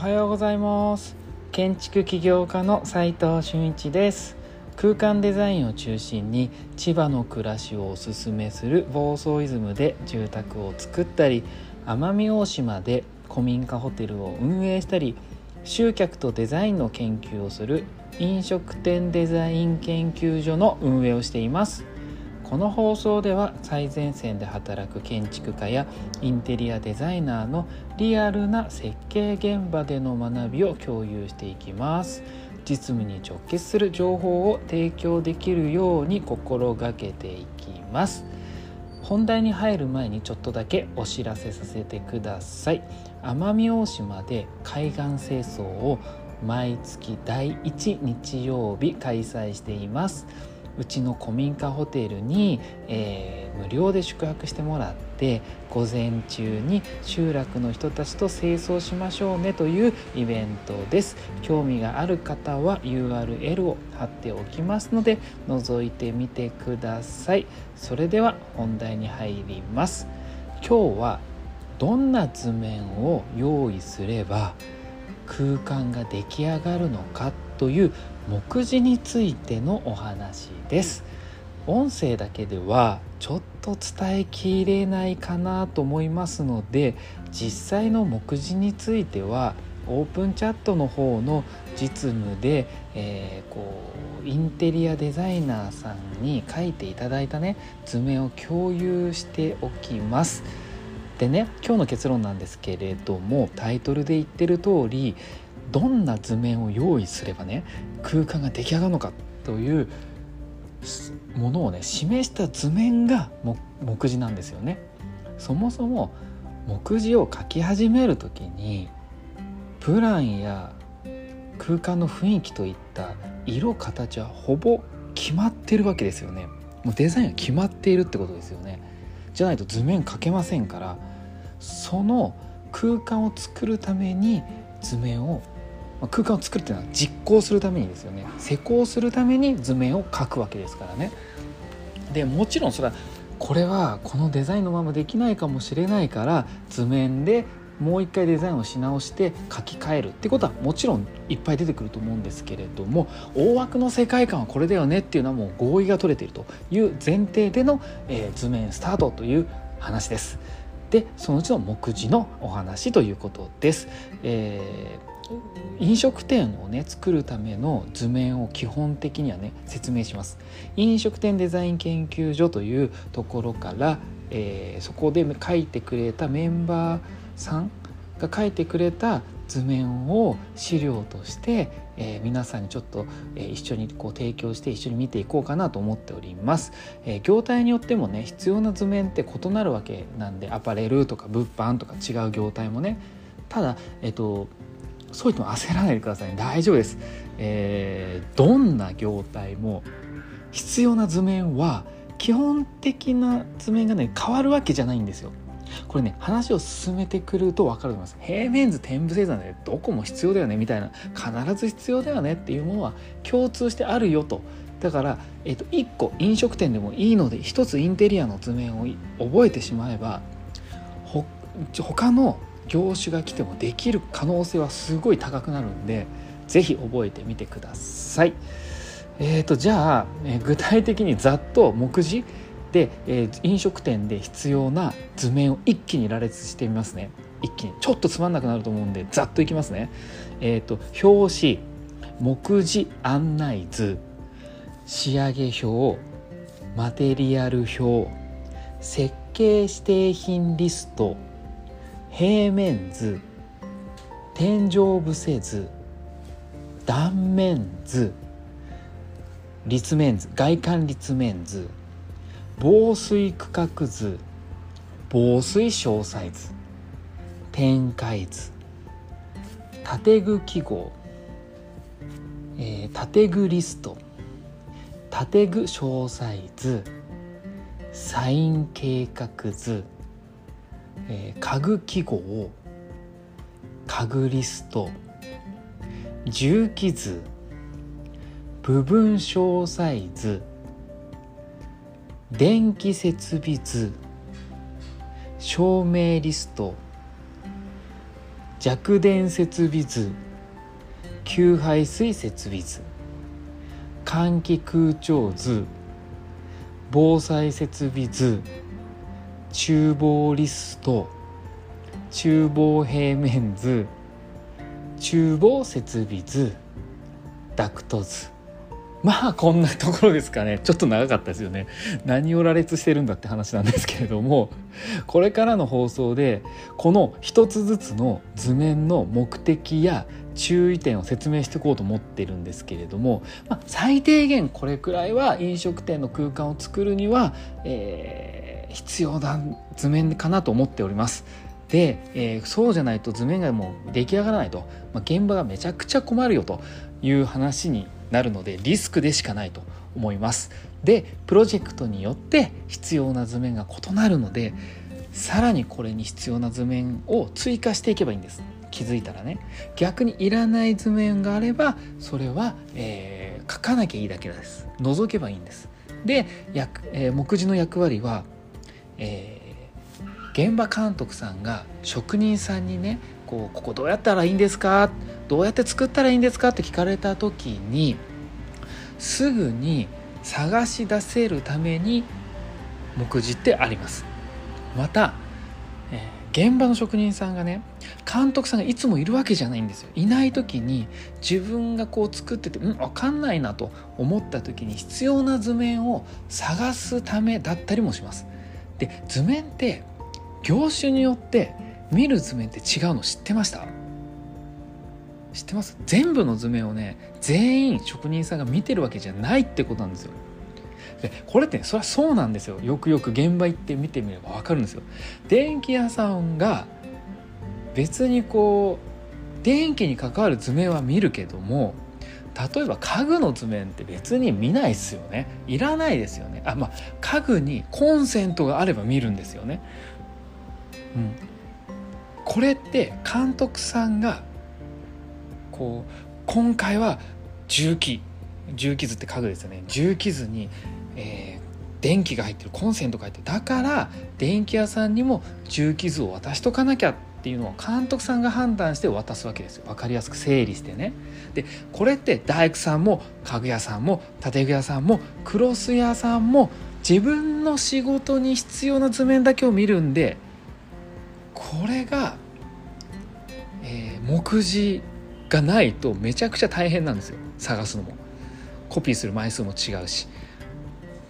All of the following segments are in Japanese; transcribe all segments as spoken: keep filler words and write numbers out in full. おはようございます。建築起業家の斉藤俊一です。空間デザインを中心に千葉の暮らしをおすすめする房総イズムで住宅を作ったり、奄美大島で古民家ホテルを運営したり、集客とデザインの研究をする飲食店デザイン研究所の運営をしています。この放送では最前線で働く建築家やインテリアデザイナーのリアルな設計現場での学びを共有していきます。実務に直結する情報を提供できるように心がけていきます。本題に入る前にちょっとだけお知らせさせてください。奄美大島で海岸清掃を毎月だいいち日曜日開催しています。うちの古民家ホテルに、えー、無料で宿泊してもらって午前中に集落の人たちと清掃しましょうねというイベントです。興味がある方は ユーアールエル を貼っておきますので覗いてみてください。それでは本題に入ります。今日はどんな図面を用意すれば空間が出来上がるのかという目次についてのお話です。音声だけではちょっと伝えきれないかなと思いますので、実際の目次についてはオープンチャットの方の実務で、えー、こうインテリアデザイナーさんに書いていただいたね図面を共有しておきます。でね、今日の結論なんですけれども、タイトルで言ってる通りどんな図面を用意すればね空間が出来上がるのかというものをね示した図面が目次なんですよね。そもそも目次を書き始めるときにプランや空間の雰囲気といった色形はほぼ決まってるわけですよね。もうデザインが決まっているってことですよね。じゃないと図面書けませんから、その空間を作るために図面を空間を作るっていうのは実行するためにですよね。施工するために図面を描くわけですからね。でもちろんそれはこれはこのデザインのままできないかもしれないから図面でもう一回デザインをし直して書き換えるってことはもちろんいっぱい出てくると思うんですけれども、大枠の世界観はこれだよねっていうのはもう合意が取れているという前提での、えー、図面スタートという話です。でそのうちの目次のお話ということです、えー、飲食店をね作るための図面を基本的にはね説明します。飲食店デザイン研究所というところから、えー、そこで書いてくれたメンバーさんが書いてくれた図面を資料として、えー、皆さんにちょっと、えー、一緒にこう提供して一緒に見ていこうかなと思っております、えー、業態によってもね必要な図面って異なるわけなんで、アパレルとか物販とか違う業態もね。ただ、えー、とそういっても焦らないでください、ね、大丈夫です、えー、どんな業態も必要な図面は基本的な図面がね変わるわけじゃないんですよ。これね話を進めてくると分かると思います。平面図展部生産でどこも必要だよねみたいな、必ず必要だよねっていうものは共通してあるよと。だから、えっと、いっこ飲食店でもいいのでひとつインテリアの図面を覚えてしまえばほ他の業種が来てもできる可能性はすごい高くなるんで、ぜひ覚えてみてください。えっとじゃあ、えー、具体的にざっと目次で、えー、飲食店で必要な図面を一気に羅列してみますね。一気にちょっとつまんなくなると思うんでざっといきますね。えーと、表紙、目次案内図、仕上げ表、マテリアル表、設計指定品リスト、平面図、天井伏せ図、断面図、立面図、外観立面図、防水区画図、防水詳細図、展開図、建具記号、えー、建具リスト、建具詳細図、サイン計画図、えー、家具記号、家具リスト、重機図、部分詳細図、電気設備図、照明リスト、弱電設備図、給排水設備図、換気空調図、防災設備図、厨房リスト、厨房平面図、厨房設備図、ダクト図。まあこんなところですかね。ちょっと長かったですよね。何を羅列してるんだって話なんですけれども、これからの放送でこの一つずつの図面の目的や注意点を説明していこうと思ってるんですけれども、まあ、最低限これくらいは飲食店の空間を作るには、えー、必要な図面かなと思っております。で、えー、そうじゃないと図面がもう出来上がらないと、まあ、現場がめちゃくちゃ困るよという話になるので、リスクでしかないと思います。で、プロジェクトによって必要な図面が異なるので、さらにこれに必要な図面を追加していけばいいんです。気づいたらね、逆にいらない図面があればそれは、えー、書かなきゃいいだけです。覗けばいいんです。で、えー、目次の役割は、えー、現場監督さんが職人さんにね、こう、ここどうやったらいいんですか、どうやって作ったらいいんですかって聞かれた時に、すぐに探し出せるために目次ってあります。また、えー、現場の職人さんがね、監督さんがいつもいるわけじゃないんですよ。いない時に自分がこう作ってて、うん、分かんないなと思った時に必要な図面を探すためだったりもします。で、図面って業種によって見る図面って違うの知ってました？知ってます？全部の図面をね、全員職人さんが見てるわけじゃないってことなんですよ。で、これって、ね、そりゃそうなんですよ。よくよく現場行って見てみれば分かるんですよ。電気屋さんが別にこう電気に関わる図面は見るけども、例えば家具の図面って別に見ないですよね。いらないですよね。あ、まあ家具にコンセントがあれば見るんですよね。うん、これって監督さんがこう、今回は重機重機図って家具ですよね。重機図に、えー、電気が入ってる、コンセントが入ってる、だから電気屋さんにも重機図を渡しとかなきゃっていうのを監督さんが判断して渡すわけですよ。分かりやすく整理してね。で、これって大工さんも家具屋さんも建具屋さんもクロス屋さんも自分の仕事に必要な図面だけを見るんで、これが、えー、目次がないとめちゃくちゃ大変なんですよ。探すのもコピーする枚数も違うし。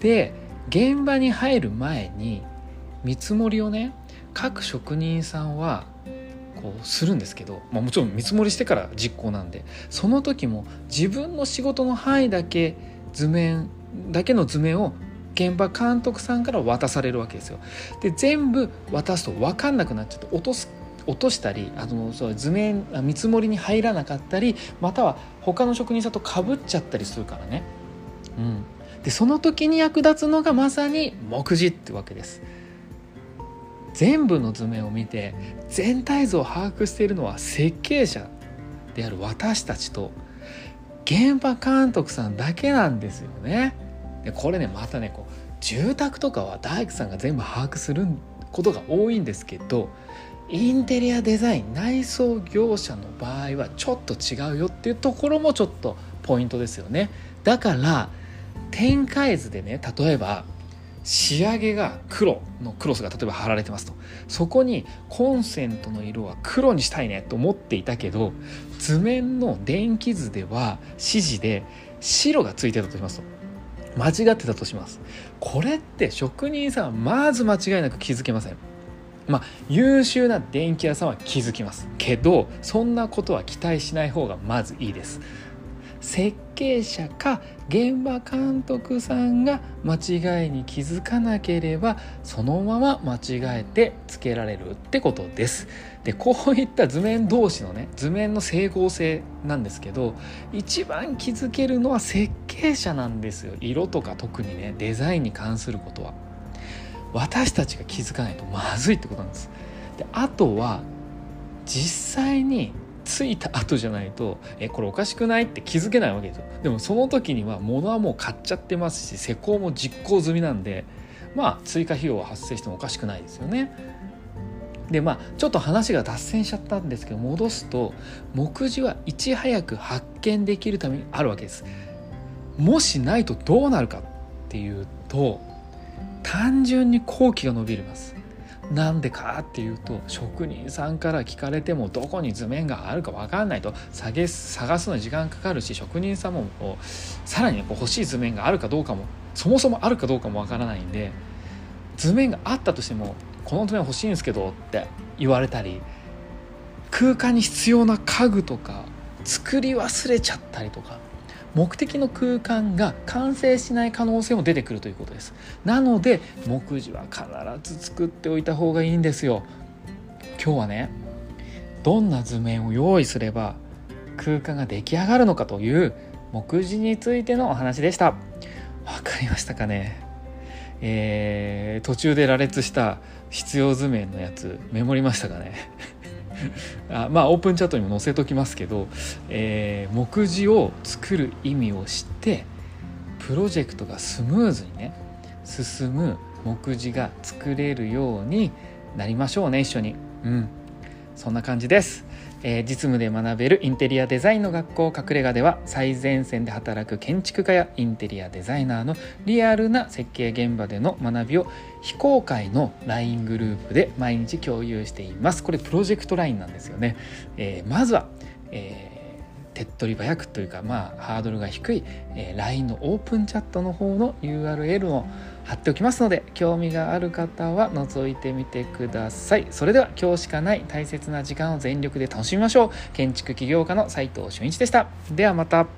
で、現場に入る前に見積もりをね、各職人さんはこうするんですけど、まあ、もちろん見積もりしてから実行なんで、その時も自分の仕事の範囲だけ図面だけの図面を現場監督さんから渡されるわけですよ。で、全部渡すと分かんなくなっちゃって、落とす落としたり、あのそう図面見積もりに入らなかったり、または他の職人さんとかぶっちゃったりするからね、うん、でその時に役立つのがまさに目次ってわけです。全部の図面を見て全体像を把握しているのは設計者である私たちと現場監督さんだけなんですよね。で、これね、またね、こう住宅とかは大工さんが全部把握することが多いんですけど、インテリアデザイン内装業者の場合はちょっと違うよっていうところもちょっとポイントですよね。だから展開図でね、例えば仕上げが黒のクロスが例えば貼られてますと、そこにコンセントの色は黒にしたいねと思っていたけど、図面の電気図では指示で白がついてたとしますと、間違ってたとします。これって職人さんはまず間違いなく気づけません。まあ優秀な電気屋さんは気づきますけど、そんなことは期待しない方がまずいいです。設計者か現場監督さんが間違いに気づかなければ、そのまま間違えてつけられるってことです。で、こういった図面同士のね、図面の整合性なんですけど、一番気づけるのは設計者なんですよ。色とか特にね、デザインに関することは私たちが気づかないとまずいってことなんです。で、あとは実際についた後じゃないと、えこれおかしくないって気づけないわけですよ。でもその時には物はもう買っちゃってますし、施工も実行済みなんで、まあ追加費用は発生してもおかしくないですよね。でまあちょっと話が脱線しちゃったんですけど、戻すと目次はいち早く発見できるためにあるわけです。もしないとどうなるかっていうと、単純に工期が伸びます。なんでかっていうと、職人さんから聞かれてもどこに図面があるか分かんないと探すのに時間かかるし、職人さんもさらに欲しい図面があるかどうかも、そもそもあるかどうかも分からないんで、図面があったとしてもこの図面欲しいんですけどって言われたり、空間に必要な家具とか作り忘れちゃったりとか、目的の空間が完成しない可能性も出てくるということです。なので目次は必ず作っておいた方がいいんですよ。今日はね、どんな図面を用意すれば空間が出来上がるのかという目次についてのお話でした。わかりましたかね、えー、途中で羅列した必要図面のやつメモりましたかねあ、まあオープンチャットにも載せときますけど、えー、目次を作る意味を知ってプロジェクトがスムーズにね進む目次が作れるようになりましょうね、一緒に。うん、そんな感じです、えー、実務で学べるインテリアデザインの学校隠れ家では、最前線で働く建築家やインテリアデザイナーのリアルな設計現場での学びを非公開の ライン グループで毎日共有しています。これプロジェクト ライン なんですよね、えー、まずは、えー、手っ取り早くというか、まあハードルが低い、えー、ライン のオープンチャットの方の ユーアールエル を貼っておきますので、興味がある方は覗いてみてください。それでは今日しかない大切な時間を全力で楽しみましょう。建築起業家の斉藤俊一でした。ではまた。